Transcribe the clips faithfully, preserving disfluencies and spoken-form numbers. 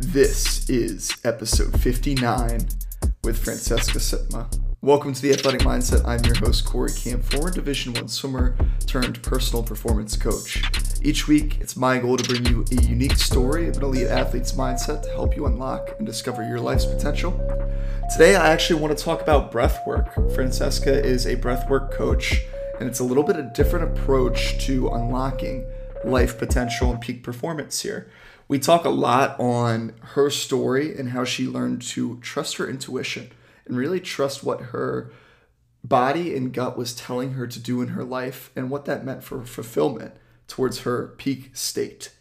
This is episode fifty-nine with Francesca Sitma. Welcome to The Athletic Mindset. I'm your host, Corey Camp, former Division One swimmer turned personal performance coach. Each week, it's my goal to bring you a unique story of an elite athlete's mindset to help you unlock and discover your life's potential. Today, I actually want to talk about breathwork. Francesca is a breathwork coach, and it's a little bit of a different approach to unlocking life potential and peak performance here. We talk a lot on her story and how she learned to trust her intuition, and really trust what her body and gut was telling her to do in her life and what that meant for fulfillment towards her peak state.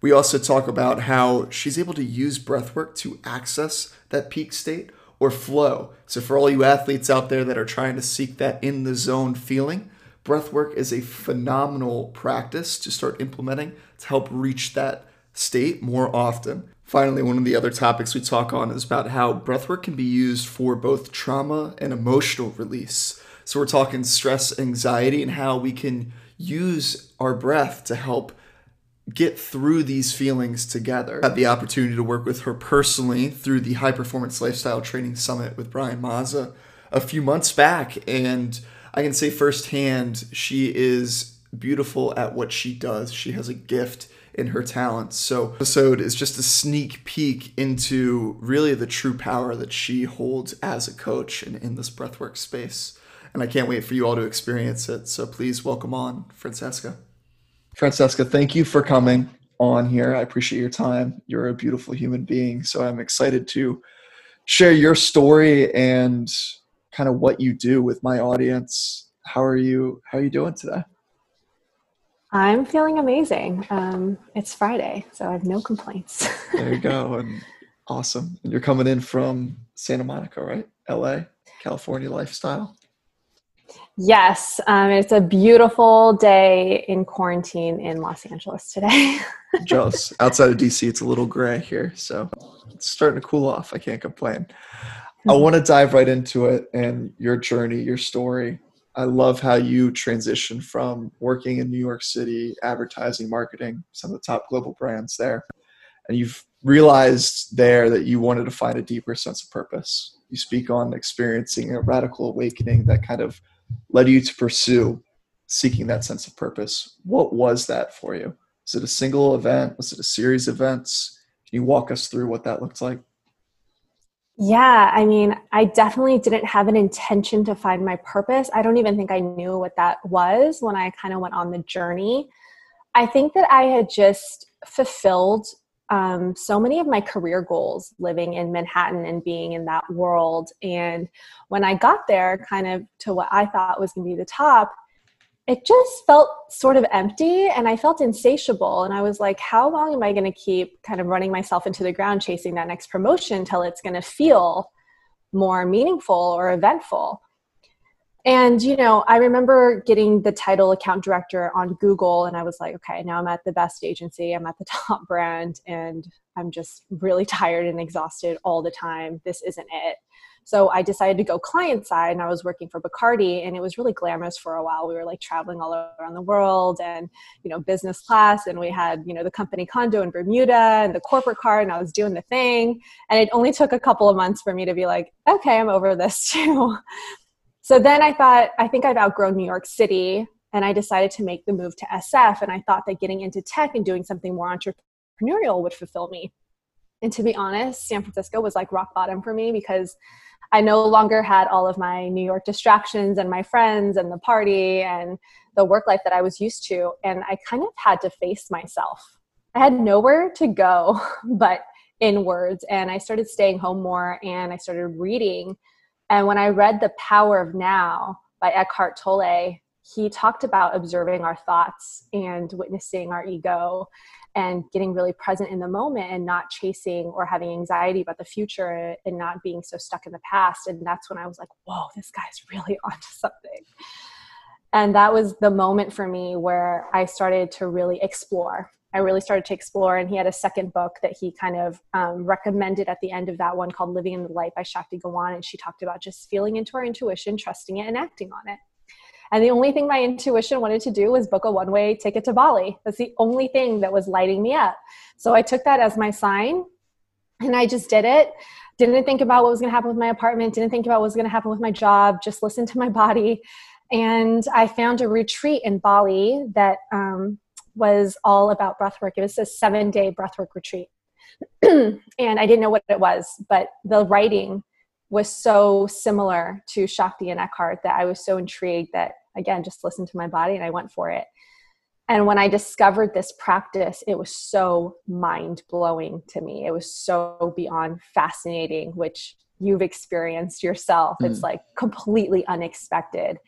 We also talk about how she's able to use breathwork to access that peak state or flow. So for all you athletes out there that are trying to seek that in the zone feeling, breathwork is a phenomenal practice to start implementing to help reach that state more often. Finally, one of the other topics we talk on is about how breathwork can be used for both trauma and emotional release. So we're talking stress, anxiety, and how we can use our breath to help get through these feelings together. I had the opportunity to work with her personally through the High Performance Lifestyle Training Summit with Brian Mazza a few months back, and I can say firsthand, she is beautiful at what she does. She has a gift in her talents. So this episode is just a sneak peek into really the true power that she holds as a coach and in this breathwork space. And I can't wait for you all to experience it. So please welcome on Francesca. Francesca, thank you for coming on here. I appreciate your time. You're a beautiful human being. So I'm excited to share your story and kind of what you do with my audience. How are you, how are you doing today? I'm feeling amazing. Um, it's Friday, so I have no complaints. There you go. And awesome. And you're coming in from Santa Monica, right? L A, California lifestyle. Yes. Um, it's a beautiful day in quarantine in Los Angeles today. Jealous. Outside of D C, it's a little gray here, so it's starting to cool off. I can't complain. Mm-hmm. I want to dive right into it and your journey, your story. I love how you transitioned from working in New York City, advertising, marketing, some of the top global brands there. And you've realized there that you wanted to find a deeper sense of purpose. You speak on experiencing a radical awakening that kind of led you to pursue seeking that sense of purpose. What was that for you? Was it a single event? Was it a series of events? Can you walk us through what that looked like? Yeah, I mean, I definitely didn't have an intention to find my purpose. I don't even think I knew what that was when I kind of went on the journey. I think that I had just fulfilled um, so many of my career goals living in Manhattan and being in that world. And when I got there, kind of to what I thought was going to be the top, it just felt sort of empty and I felt insatiable. And I was like, how long am I going to keep kind of running myself into the ground, chasing that next promotion until it's going to feel more meaningful or eventful? And, you know, I remember getting the title account director on Google and I was like, okay, now I'm at the best agency. I'm at the top brand and I'm just really tired and exhausted all the time. This isn't it. So I decided to go client side and I was working for Bacardi and it was really glamorous for a while. We were like traveling all around the world and, you know, business class, and we had, you know, the company condo in Bermuda and the corporate car, and I was doing the thing. And it only took a couple of months for me to be like, okay, I'm over this too. So then I thought, I think I've outgrown New York City, and I decided to make the move to S F. And I thought that getting into tech and doing something more entrepreneurial would fulfill me. And to be honest, San Francisco was like rock bottom for me because I no longer had all of my New York distractions and my friends and the party and the work life that I was used to. And I kind of had to face myself. I had nowhere to go but inwards. And I started staying home more and I started reading. And when I read The Power of Now by Eckhart Tolle, he talked about observing our thoughts and witnessing our ego and getting really present in the moment and not chasing or having anxiety about the future and not being so stuck in the past. And that's when I was like, whoa, this guy's really onto something. And that was the moment for me where I started to really explore. I really started to explore. And he had a second book that he kind of um, recommended at the end of that one called Living in the Light by Shakti Gawain. And she talked about just feeling into our intuition, trusting it, and acting on it. And the only thing my intuition wanted to do was book a one-way ticket to Bali. That's the only thing that was lighting me up. So I took that as my sign And I just did it. Didn't think about what was going to happen with my apartment. Didn't think about what was going to happen with my job. Just listened to my body. And I found a retreat in Bali that um, was all about breathwork. It was a seven-day breathwork retreat. And I didn't know what it was, but the writing was so similar to Shakti and Eckhart that I was so intrigued that, again, just listened to my body and I went for it. And when I discovered this practice, it was so mind-blowing to me. It was so beyond fascinating, which you've experienced yourself. Mm. It's like completely unexpected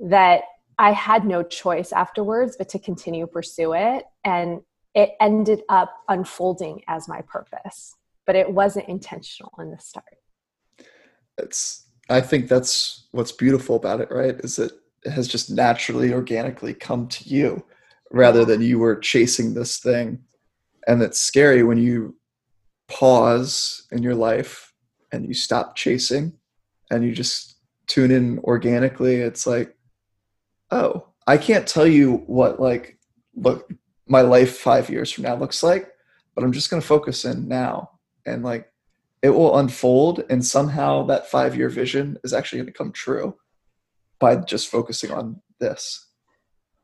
that I had no choice afterwards but to continue to pursue it. And it ended up unfolding as my purpose, but it wasn't intentional in the start. It's, I think that's what's beautiful about it, right? Is that it has just naturally, organically come to you rather than you were chasing this thing. And it's scary when you pause in your life and you stop chasing and you just tune in organically. It's like, oh, I can't tell you what like look my life five years from now looks like, but I'm just going to focus in now. And like, it will unfold, and somehow that five-year vision is actually going to come true by just focusing on this.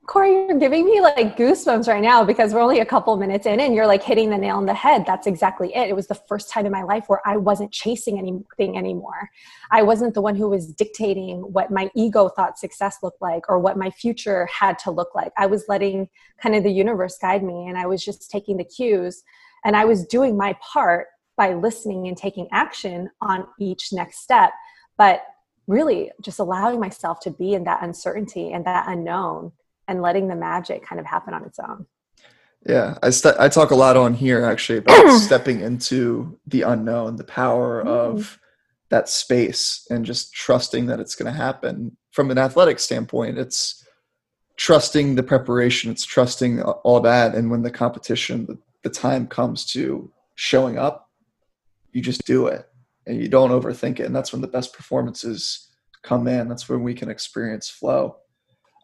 Corey, you're giving me like goosebumps right now because we're only a couple minutes in and you're like hitting the nail on the head. That's exactly it. It was the first time in my life where I wasn't chasing anything anymore. I wasn't the one who was dictating what my ego thought success looked like or what my future had to look like. I was letting kind of the universe guide me, and I was just taking the cues, and I was doing my part by listening and taking action on each next step. But really just allowing myself to be in that uncertainty and that unknown and letting the magic kind of happen on its own. Yeah. I, st- I talk a lot on here actually about stepping into the unknown, the power mm. of that space, and just trusting that it's going to happen. From an athletic standpoint, it's trusting the preparation. It's trusting all that. And when the competition, the, the time comes to showing up, you just do it. And you don't overthink it. And that's when the best performances come in. That's when we can experience flow.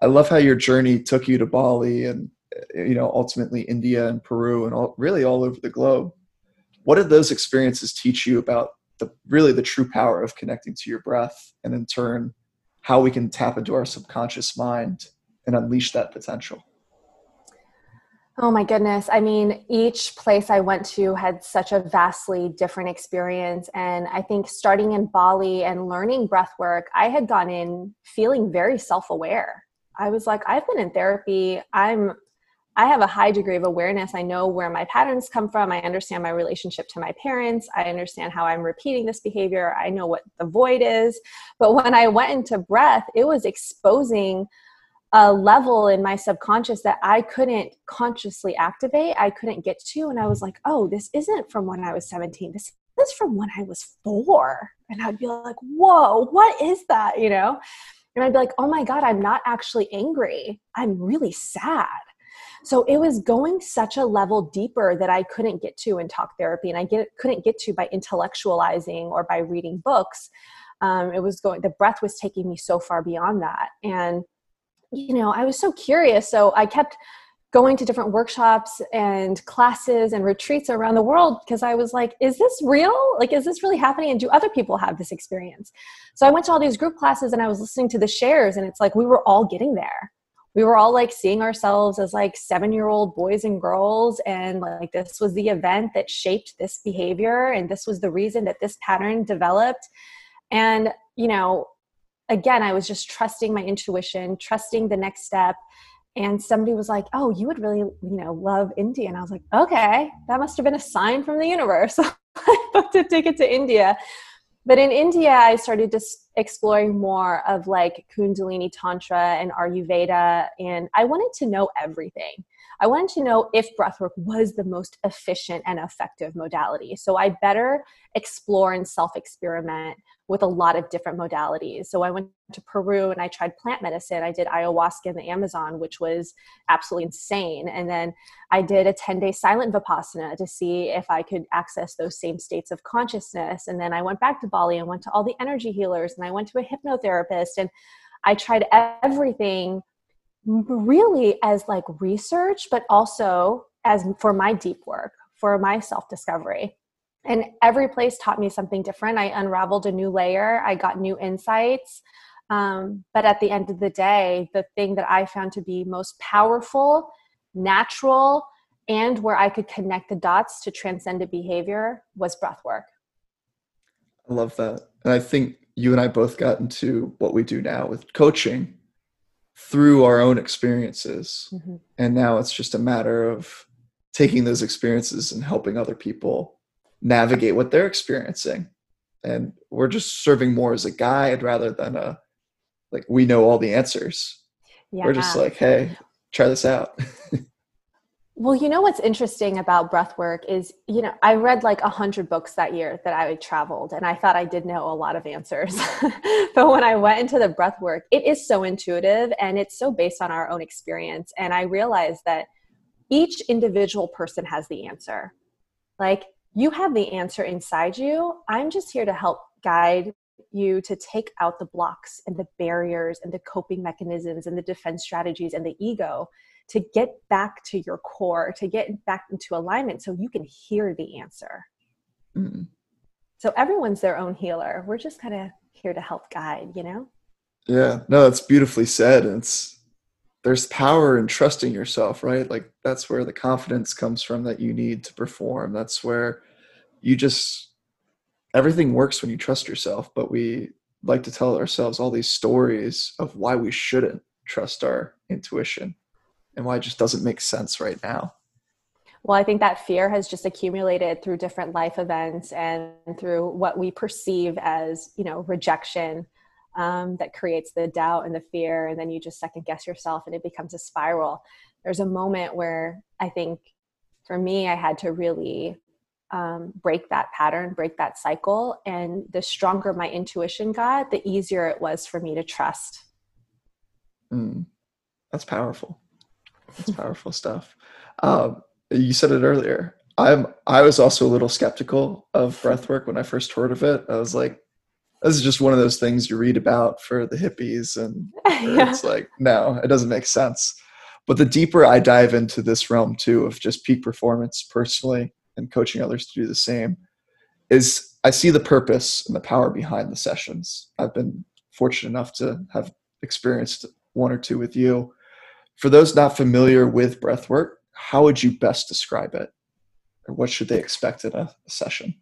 I love how your journey took you to Bali and, you know, ultimately India and Peru and all, really all over the globe. What did those experiences teach you about the really the true power of connecting to your breath, and in turn, how we can tap into our subconscious mind and unleash that potential? Oh my goodness. I mean, each place I went to had such a vastly different experience. And I think starting in Bali and learning breathwork, I had gone in feeling very self-aware. I was like, I've been in therapy. I'm, I have a high degree of awareness. I know where my patterns come from. I understand my relationship to my parents. I understand how I'm repeating this behavior. I know what the void is. But when I went into breath, it was exposing a level in my subconscious that I couldn't consciously activate. I couldn't get to. And I was like, oh, this isn't from when I was seventeen. This is from when I was four. And I'd be like, whoa, what is that? You know? And I'd be like, oh my God, I'm not actually angry. I'm really sad. So it was going such a level deeper that I couldn't get to in talk therapy. And I get, couldn't get to by intellectualizing or by reading books. Um, it was going, the breath was taking me so far beyond that. And you know, I was so curious. So I kept going to different workshops and classes and retreats around the world because I was like, is this real? Like, is this really happening? And do other people have this experience? So I went to all these group classes and I was listening to the shares, and it's like, we were all getting there. We were all like seeing ourselves as like seven-year-old boys and girls. And like, this was the event that shaped this behavior. And this was the reason that this pattern developed. And, you know, again, I was just trusting my intuition, trusting the next step. And somebody was like, oh, you would really, you know, love India. And I was like, okay, that must've been a sign from the universe. I booked a ticket to India. But in India, I started just exploring more of like Kundalini Tantra and Ayurveda. And I wanted to know everything. I wanted to know if breathwork was the most efficient and effective modality. So I better explore and self-experiment with a lot of different modalities. So I went to Peru and I tried plant medicine. I did ayahuasca in the Amazon, which was absolutely insane. And then I did a ten-day silent vipassana to see if I could access those same states of consciousness. And then I went back to Bali and went to all the energy healers, and I went to a hypnotherapist, and I tried everything really as like research, but also as for my deep work, for my self-discovery. And every place taught me something different. I unraveled a new layer. I got new insights. Um, but at the end of the day, the thing that I found to be most powerful, natural, and where I could connect the dots to transcendent behavior was breathwork. I love that. And I think you and I both got into what we do now with coaching through our own experiences. Mm-hmm. And now it's just a matter of taking those experiences and helping other people navigate what they're experiencing. And we're just serving more as a guide rather than a, like, we know all the answers. Yeah. We're just like, hey, try this out. Well, you know, what's interesting about breathwork is, you know, I read like a hundred books that year that I traveled, and I thought I did know a lot of answers, but when I went into the breathwork, it is so intuitive and it's so based on our own experience. And I realized that each individual person has the answer. Like, you have the answer inside you. I'm just here to help guide you to take out the blocks and the barriers and the coping mechanisms and the defense strategies and the ego to get back to your core, to get back into alignment so you can hear the answer. Mm-hmm. So everyone's their own healer. We're just kind of here to help guide, you know? Yeah. No, that's beautifully said. It's, there's power in trusting yourself, right? Like, that's where the confidence comes from that you need to perform. That's where you just, everything works when you trust yourself, but we like to tell ourselves all these stories of why we shouldn't trust our intuition and why it just doesn't make sense right now. Well, I think that fear has just accumulated through different life events and through what we perceive as, you know, rejection. Um, that creates the doubt and the fear, and then you just second guess yourself and it becomes a spiral. There's a moment where I think for me, I had to really um, break that pattern, break that cycle. And the stronger my intuition got, the easier it was for me to trust. Mm, that's powerful. That's powerful stuff. Um, you said it earlier. I'm, I was also a little skeptical of breathwork when I first heard of it. I was like, this is just one of those things you read about for the hippies, and yeah. It's like, no, it doesn't make sense. But the deeper I dive into this realm too, of just peak performance personally and coaching others to do the same, is I see the purpose and the power behind the sessions. I've been fortunate enough to have experienced one or two with you. For those not familiar with breathwork, how would you best describe it? Or what should they expect in a session?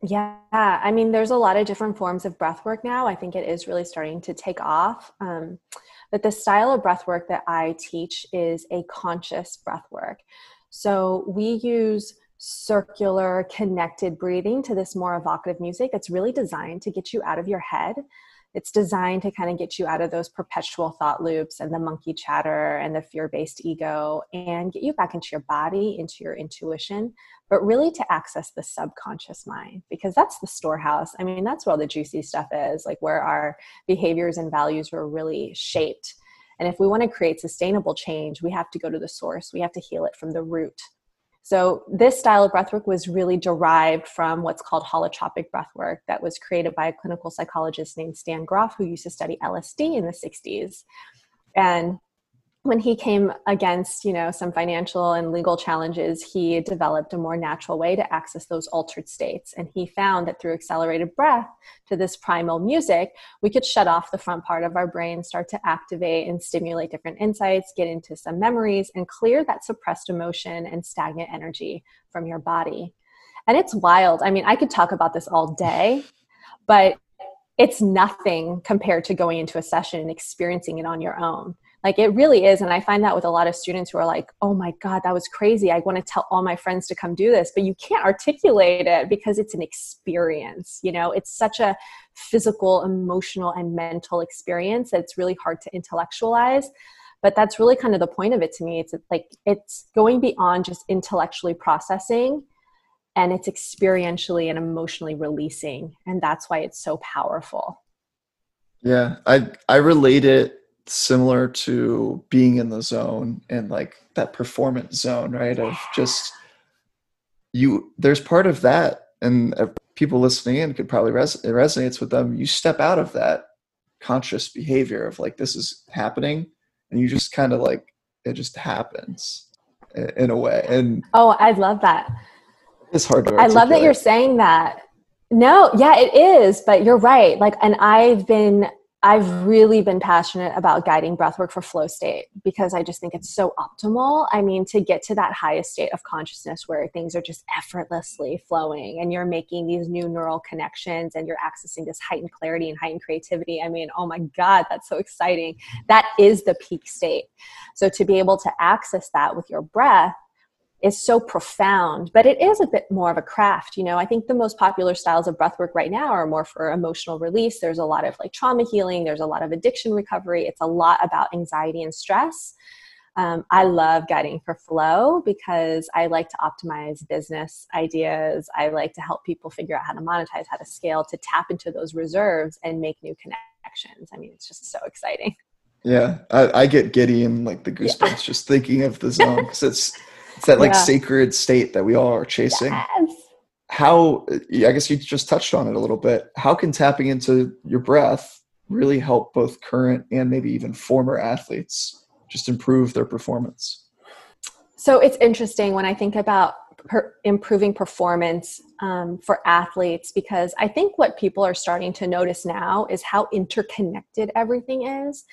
Yeah. I mean, there's a lot of different forms of breathwork now. I think it is really starting to take off. Um, but the style of breathwork that I teach is a conscious breathwork. So we use circular connected breathing to this more evocative music that's really designed to get you out of your head. It's designed to kind of get you out of those perpetual thought loops and the monkey chatter and the fear-based ego, and get you back into your body, into your intuition, but really to access the subconscious mind, because that's the storehouse. I mean, that's where all the juicy stuff is, like where our behaviors and values were really shaped. And if we want to create sustainable change, we have to go to the source. We have to heal it from the root. So this style of breathwork was really derived from what's called holotropic breathwork that was created by a clinical psychologist named Stan Grof, who used to study L S D in the sixties. And when he came against, you know, some financial and legal challenges, he developed a more natural way to access those altered states. And he found that through accelerated breath to this primal music, we could shut off the front part of our brain, start to activate and stimulate different insights, get into some memories, and clear that suppressed emotion and stagnant energy from your body. And it's wild. I mean, I could talk about this all day, but it's nothing compared to going into a session and experiencing it on your own. Like, it really is. And I find that with a lot of students who are like, oh my God, that was crazy. I want to tell all my friends to come do this, but you can't articulate it because it's an experience. You know, it's such a physical, emotional, and mental experience that it's really hard to intellectualize. But that's really kind of the point of it to me. It's like, it's going beyond just intellectually processing, and it's experientially and emotionally releasing. And that's why it's so powerful. Yeah. I, I relate it similar to being in the zone and like that performance zone, right? Of just you, there's part of that, and people listening in could probably res- it resonates with them. You step out of that conscious behavior of like, this is happening, and you just kind of like, it just happens in a way. And oh, I love that. It's hard to articulate. I love that you're saying that. No, yeah, it is, but you're right. Like, and I've been, I've really been passionate about guiding breathwork for flow state because I just think it's so optimal. I mean, to get to that highest state of consciousness where things are just effortlessly flowing and you're making these new neural connections and you're accessing this heightened clarity and heightened creativity. I mean, oh my God, that's so exciting. That is the peak state. So to be able to access that with your breath is so profound, but it is a bit more of a craft. You know, I think the most popular styles of breathwork right now are more for emotional release. There's a lot of like trauma healing. There's a lot of addiction recovery. It's a lot about anxiety and stress. Um, I love guiding for flow because I like to optimize business ideas. I like to help people figure out how to monetize, how to scale, to tap into those reserves and make new connections. I mean, it's just so exciting. Yeah. I, I get giddy and like the goosebumps yeah. just thinking of the zone because it's, It's that like yeah. sacred state that we all are chasing. Yes. How, I guess you just touched on it a little bit. How can tapping into your breath really help both current and maybe even former athletes just improve their performance? So it's interesting when I think about per- improving performance um, for athletes, because I think what people are starting to notice now is how interconnected everything is.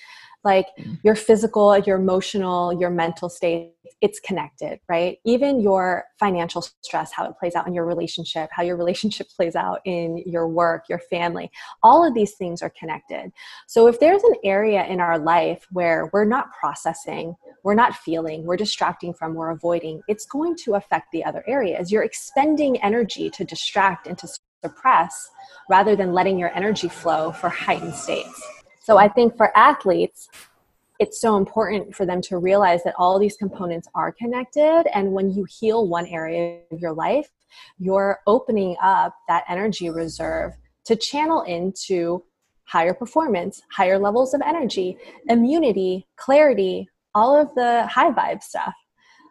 Like your physical, your emotional, your mental state, it's connected, right? Even your financial stress, how it plays out in your relationship, how your relationship plays out in your work, your family, all of these things are connected. So if there's an area in our life where we're not processing, we're not feeling, we're distracting from, we're avoiding, it's going to affect the other areas. You're expending energy to distract and to suppress rather than letting your energy flow for heightened states. So I think for athletes, it's so important for them to realize that all these components are connected. And when you heal one area of your life, you're opening up that energy reserve to channel into higher performance, higher levels of energy, immunity, clarity, all of the high vibe stuff.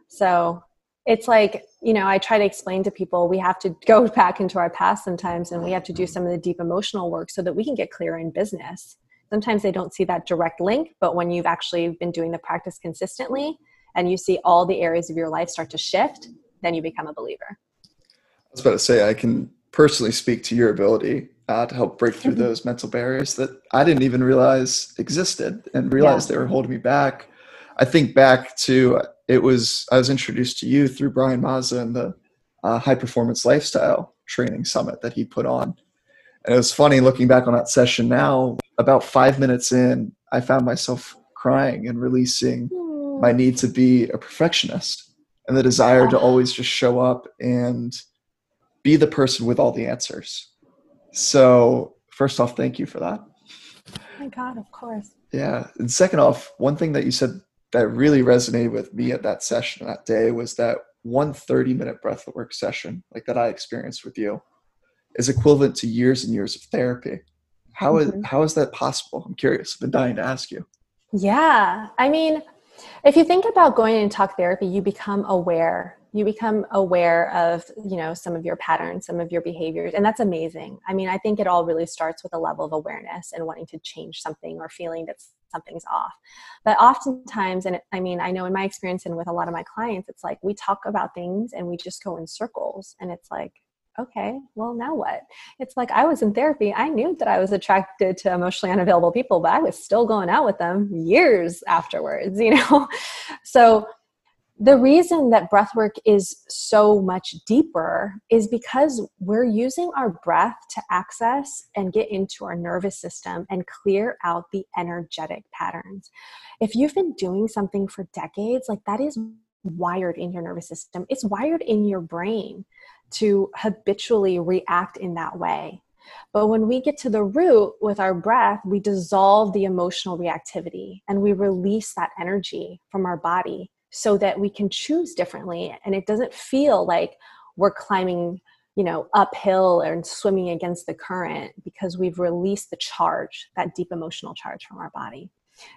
So it's like, you know, I try to explain to people, we have to go back into our past sometimes and we have to do some of the deep emotional work so that we can get clearer in business. Sometimes they don't see that direct link, but when you've actually been doing the practice consistently and you see all the areas of your life start to shift, then you become a believer. I was about to say, I can personally speak to your ability uh, to help break through those mental barriers that I didn't even realize existed and realized yeah. they were holding me back. I think back to, it was, I was introduced to you through Brian Mazza and the uh, High Performance Lifestyle Training Summit that he put on. And it was funny looking back on that session now, about five minutes in, I found myself crying and releasing mm. my need to be a perfectionist and the desire yeah. to always just show up and be the person with all the answers. So first off, thank you for that. Oh my God, of course. Yeah. And second off, one thing that you said that really resonated with me at that session that day was that one thirty minute breathwork session like that I experienced with you is equivalent to years and years of therapy. How is, mm-hmm. how is that possible? I'm curious. I've been dying to ask you. Yeah. I mean, if you think about going into talk therapy, you become aware. You become aware of, you know, some of your patterns, some of your behaviors, and that's amazing. I mean, I think it all really starts with a level of awareness and wanting to change something or feeling that something's off. But oftentimes, and I mean, I know in my experience and with a lot of my clients, it's like we talk about things and we just go in circles and it's like, okay, well, now what? It's like I was in therapy. I knew that I was attracted to emotionally unavailable people, but I was still going out with them years afterwards, you know? So the reason that breathwork is so much deeper is because we're using our breath to access and get into our nervous system and clear out the energetic patterns. If you've been doing something for decades, like that is wired in your nervous system. It's wired in your brain to habitually react in that way. But when we get to the root with our breath, we dissolve the emotional reactivity and we release that energy from our body so that we can choose differently. And it doesn't feel like we're climbing, you know, uphill and swimming against the current because we've released the charge, that deep emotional charge from our body.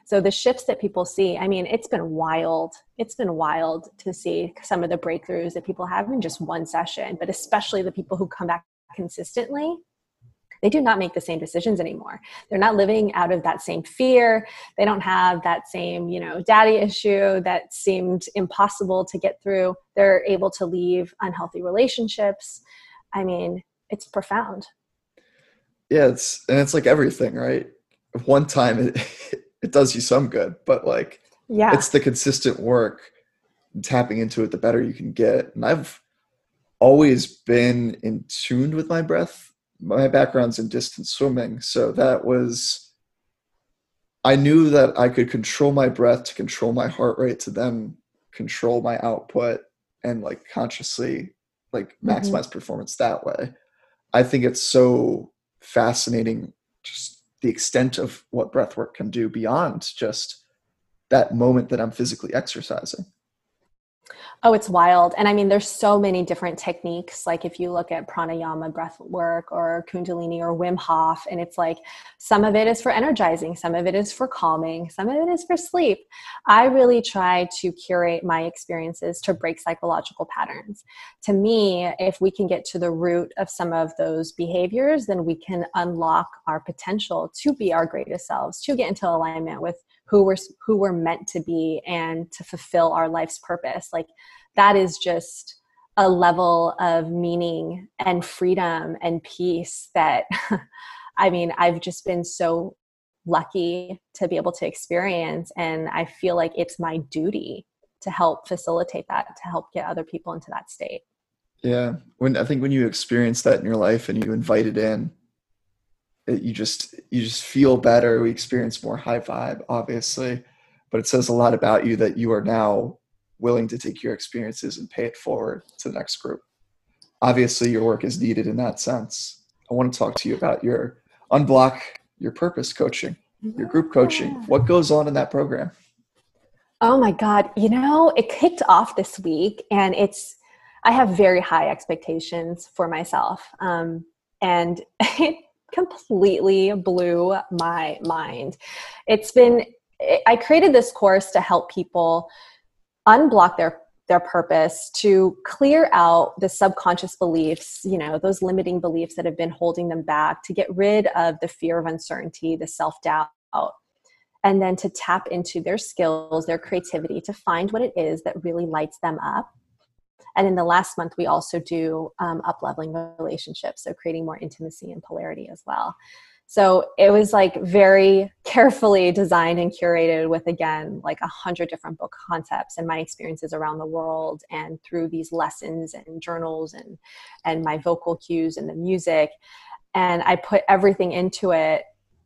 So the shifts that people see, I mean, it's been wild. It's been wild to see some of the breakthroughs that people have in just one session, but especially the people who come back consistently. they do not make the same decisions anymore. They're not living out of that same fear. They don't have that same, you know, daddy issue that seemed impossible to get through. They're able to leave unhealthy relationships. I mean, it's profound. Yeah, it's, and it's like everything, right? One time it, it does you some good, but like, yeah, it's the consistent work, tapping into it, the better you can get. And I've always been in tune with my breath. My background's in distance swimming. So that was, I knew that I could control my breath to control my heart rate, to then control my output and like consciously like maximize mm-hmm. performance that way. I think it's so fascinating, just the extent of what breath work can do beyond just that moment that I'm physically exercising. Oh, it's wild. And I mean, there's so many different techniques. Like if you look at pranayama breath work or Kundalini or Wim Hof, and it's like, some of it is for energizing, some of it is for calming, some of it is for sleep. I really try to curate my experiences to break psychological patterns. To me, if we can get to the root of some of those behaviors, then we can unlock our potential to be our greatest selves, to get into alignment with who we're, who we're meant to be and to fulfill our life's purpose. Like that is just a level of meaning and freedom and peace that, I mean, I've just been so lucky to be able to experience. And I feel like it's my duty to help facilitate that, to help get other people into that state. Yeah. When I think when you experience that in your life and you invite it in, It, you just you just feel better. We experience more high vibe, obviously, but it says a lot about you that you are now willing to take your experiences and pay it forward to the next group. Obviously, your work is needed in that sense. I want to talk to you about your Unblock Your Purpose coaching, your group coaching. What goes on in that program? Oh my God. You know, it kicked off this week, and it's I have very high expectations for myself. Um, and it completely blew my mind. It's been, I created this course to help people unblock their, their purpose, to clear out the subconscious beliefs, you know, those limiting beliefs that have been holding them back, to get rid of the fear of uncertainty, the self-doubt, and then to tap into their skills, their creativity, to find what it is that really lights them up. And in the last month, we also do um, up-leveling relationships, so creating more intimacy and polarity as well. So it was like very carefully designed and curated with, again, like a hundred different book concepts and my experiences around the world, and through these lessons and journals and and my vocal cues and the music. And I put everything into it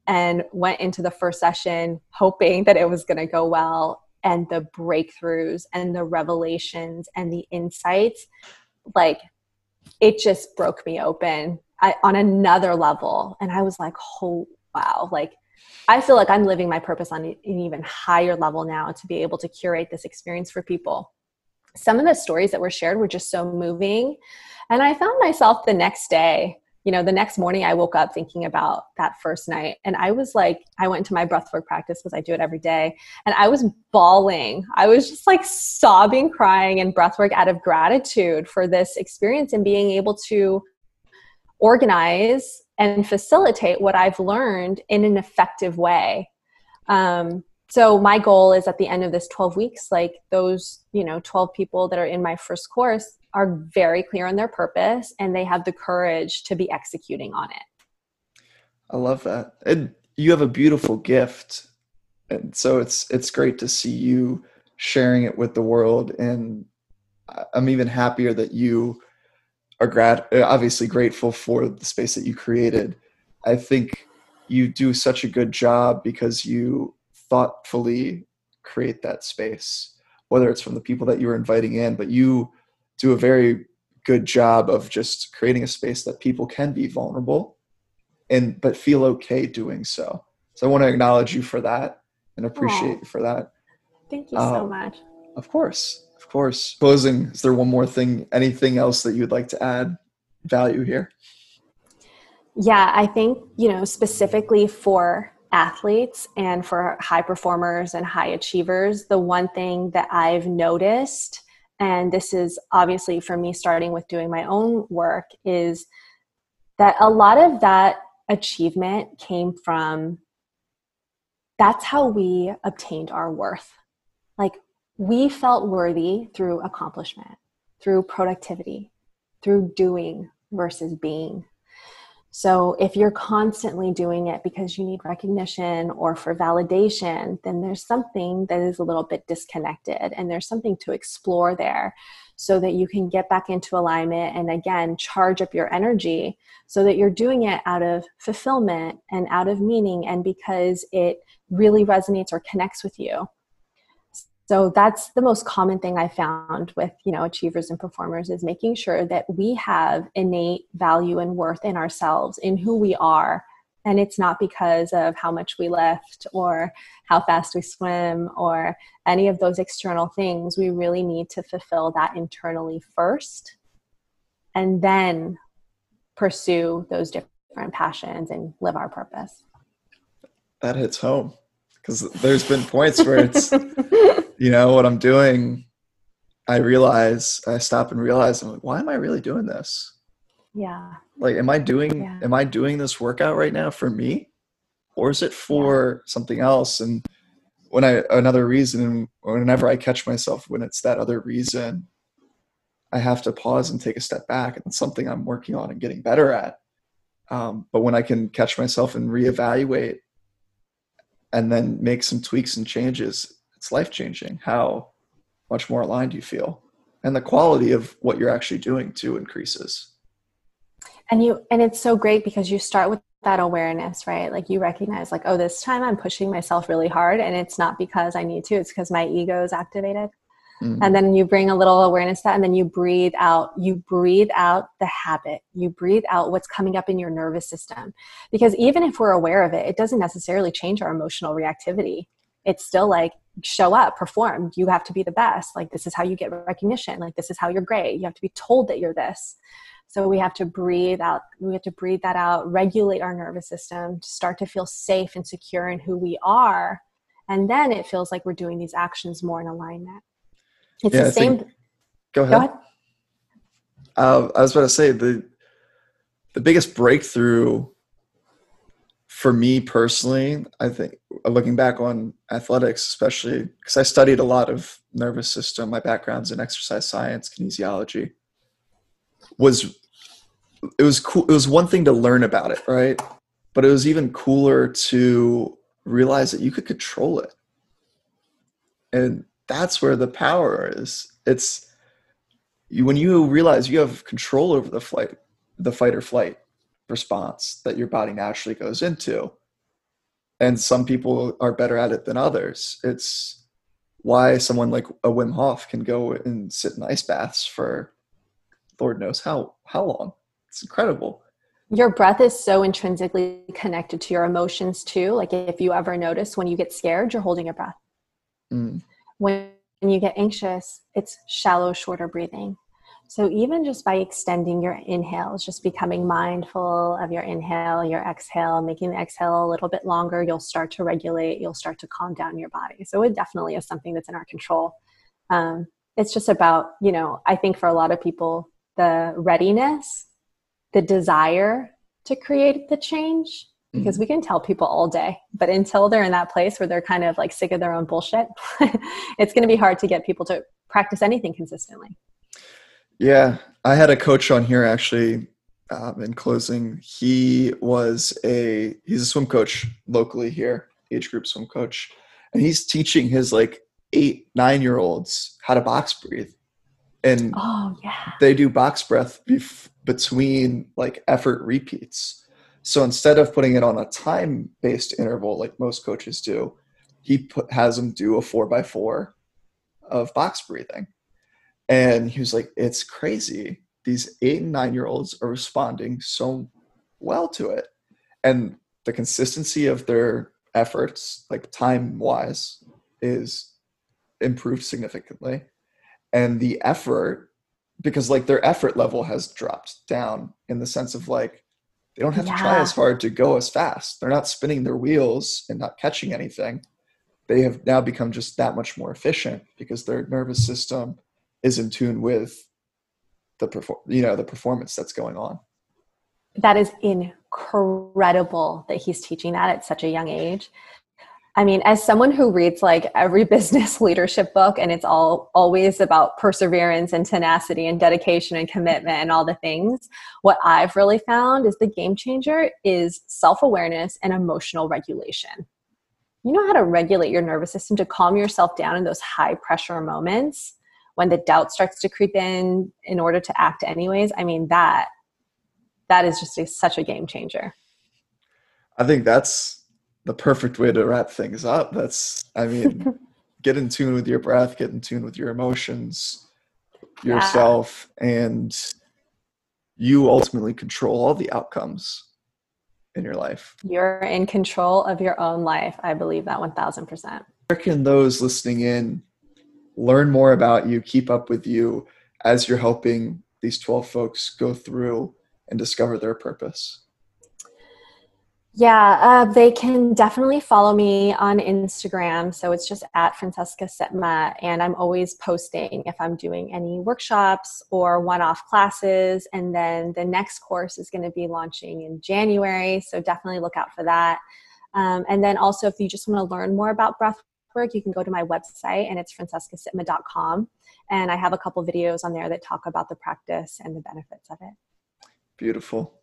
and went into the first session hoping that it was going to go well. And the breakthroughs and the revelations and the insights, like it just broke me open I, on another level. And I was like, oh, wow. Like I feel like I'm living my purpose on an even higher level now, to be able to curate this experience for people. Some of the stories that were shared were just so moving. And I found myself the next day, you know, the next morning I woke up thinking about that first night, and I was like, I went into my breathwork practice because I do it every day, and I was bawling. I was just like sobbing, crying in breathwork out of gratitude for this experience and being able to organize and facilitate what I've learned in an effective way. Um, so my goal is at the end of this twelve weeks, like those, you know, twelve people that are in my first course are very clear on their purpose, and they have the courage to be executing on it. I love that. And you have a beautiful gift. And so it's, it's great to see you sharing it with the world. And I'm even happier that you are grad, obviously grateful for the space that you created. I think you do such a good job because you thoughtfully create that space, whether it's from the people that you were inviting in, but you do a very good job of just creating a space that people can be vulnerable and, but feel okay doing so. So I want to acknowledge you for that and appreciate Aww. you for that. Thank you um, so much. Of course. Of course. Closing, is there one more thing, anything else that you'd like to add value here? Yeah, I think, you know, specifically for athletes and for high performers and high achievers, the one thing that I've noticed, and this is obviously for me starting with doing my own work, is that a lot of that achievement came from, that's how we obtained our worth. Like, we felt worthy through accomplishment, through productivity, through doing versus being. So if you're constantly doing it because you need recognition or for validation, then there's something that is a little bit disconnected, and there's something to explore there so that you can get back into alignment and, again, charge up your energy so that you're doing it out of fulfillment and out of meaning and because it really resonates or connects with you. So that's the most common thing I found with, you know, achievers and performers, is making sure that we have innate value and worth in ourselves, in who we are. And it's not because of how much we lift or how fast we swim or any of those external things. We really need to fulfill that internally first and then pursue those different passions and live our purpose. That hits home, because there's been points where it's... You know, what I'm doing, I realize, I stop and realize, I'm like, why am I really doing this? Yeah. Like, am I doing, yeah. am I doing this workout right now for me? Or is it for yeah. something else? And when I, another reason, whenever I catch myself, when it's that other reason, I have to pause and take a step back. And it's something I'm working on and getting better at. Um, but when I can catch myself and reevaluate and then make some tweaks and changes, it's life-changing how much more aligned you feel, and the quality of what you're actually doing too increases. And you, and it's so great because you start with that awareness, right? Like, you recognize, like, oh, this time I'm pushing myself really hard, and it's not because I need to, it's because my ego is activated. Mm-hmm. And then you bring a little awareness to that, and then you breathe out, you breathe out the habit, you breathe out what's coming up in your nervous system. Because even if we're aware of it, it doesn't necessarily change our emotional reactivity. It's still like, show up, perform. You have to be the best. Like, this is how you get recognition. Like, this is how you're great. You have to be told that you're this. So we have to breathe out. We have to breathe that out, regulate our nervous system, start to feel safe and secure in who we are. And then it feels like we're doing these actions more in alignment. It's yeah, the I same. Think, go ahead. Go ahead. Uh, I was about to say the, the biggest breakthrough for me personally, I think, looking back on athletics, especially because I studied a lot of nervous system, my background's in exercise science, kinesiology, was it was cool. It was one thing to learn about it, right? But it was even cooler to realize that you could control it. And that's where the power is. It's you, when you realize you have control over the flight, the fight or flight response that your body naturally goes into, and some people are better at it than others. It's why someone like a Wim Hof can go and sit in ice baths for Lord knows how how long. It's incredible. Your breath is so intrinsically connected to your emotions too. Like, if you ever notice, when you get scared, you're holding your breath. Mm. When you get anxious, it's shallow, shorter breathing. So even just by extending your inhales, just becoming mindful of your inhale, your exhale, making the exhale a little bit longer, you'll start to regulate, you'll start to calm down your body. So it definitely is something that's in our control. Um, it's just about, you know, I think for a lot of people, the readiness, the desire to create the change, because we can tell people all day, but until they're in that place where they're kind of like sick of their own bullshit, it's going to be hard to get people to practice anything consistently. Yeah, I had a coach on here actually. Um, in closing, he was a he's a swim coach locally here, age group swim coach, and he's teaching his like eight, nine year olds how to box breathe, and oh, yeah. they do box breath bef- between like effort repeats. So instead of putting it on a time based interval like most coaches do, he put, has them do a four by four of box breathing. And he was like, it's crazy. These eight and nine-year-olds are responding so well to it. And the consistency of their efforts, like time-wise, is improved significantly. And the effort, because like their effort level has dropped down in the sense of like, they don't have yeah. to try as hard to go as fast. They're not spinning their wheels and not catching anything. They have now become just that much more efficient because their nervous system is in tune with the perform, you know, the performance that's going on. That is incredible that he's teaching that at such a young age. I mean, as someone who reads like every business leadership book, and it's all always about perseverance and tenacity and dedication and commitment and all the things, what I've really found is the game changer is self-awareness and emotional regulation. You know how to regulate your nervous system to calm yourself down in those high pressure moments when the doubt starts to creep in in order to act anyways. I mean, that, that is just a, such a game changer. I think that's the perfect way to wrap things up. That's, I mean, get in tune with your breath, get in tune with your emotions, yourself, yeah. and you ultimately control all the outcomes in your life. You're in control of your own life. I believe that one thousand percent. Where can those listening in learn more about you, keep up with you as you're helping these twelve folks go through and discover their purpose? Yeah, uh, they can definitely follow me on Instagram. So it's just at Francesca Sitma. And I'm always posting if I'm doing any workshops or one-off classes. And then the next course is going to be launching in January. So definitely look out for that. Um, and then also, if you just want to learn more about breathwork, you can go to my website, and it's francesca sitma dot com. And I have a couple videos on there that talk about the practice and the benefits of it. Beautiful.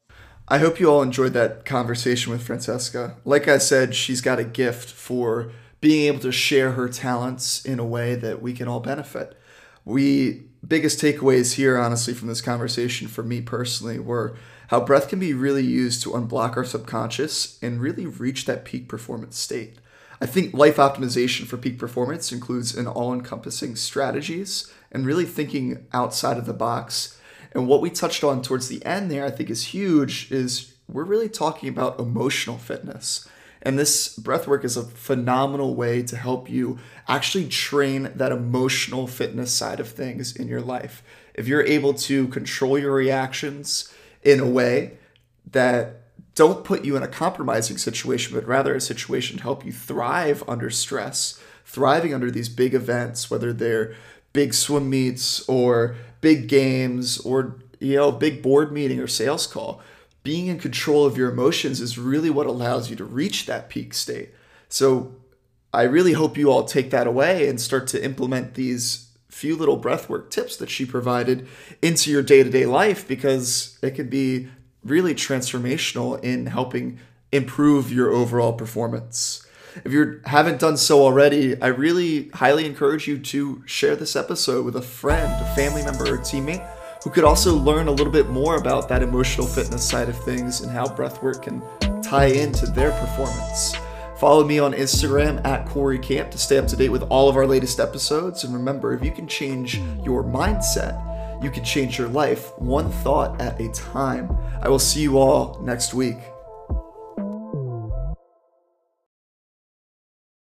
I hope you all enjoyed that conversation with Francesca. Like I said, she's got a gift for being able to share her talents in a way that we can all benefit. We biggest takeaways here, honestly, from this conversation for me personally were how breath can be really used to unblock our subconscious and really reach that peak performance state. I think life optimization for peak performance includes an all-encompassing strategies and really thinking outside of the box. And what we touched on towards the end there, I think is huge, is we're really talking about emotional fitness. And this breathwork is a phenomenal way to help you actually train that emotional fitness side of things in your life. If you're able to control your reactions in a way that don't put you in a compromising situation, but rather a situation to help you thrive under stress, thriving under these big events, whether they're big swim meets or big games or, you know, big board meeting or sales call. Being in control of your emotions is really what allows you to reach that peak state. So I really hope you all take that away and start to implement these few little breathwork tips that she provided into your day-to-day life, because it can be really transformational in helping improve your overall performance. If you haven't done so already, I really highly encourage you to share this episode with a friend, a family member, or teammate who could also learn a little bit more about that emotional fitness side of things and how breathwork can tie into their performance. Follow me on Instagram at Corey Camp to stay up to date with all of our latest episodes. And remember, if you can change your mindset, you can change your life one thought at a time. I will see you all next week.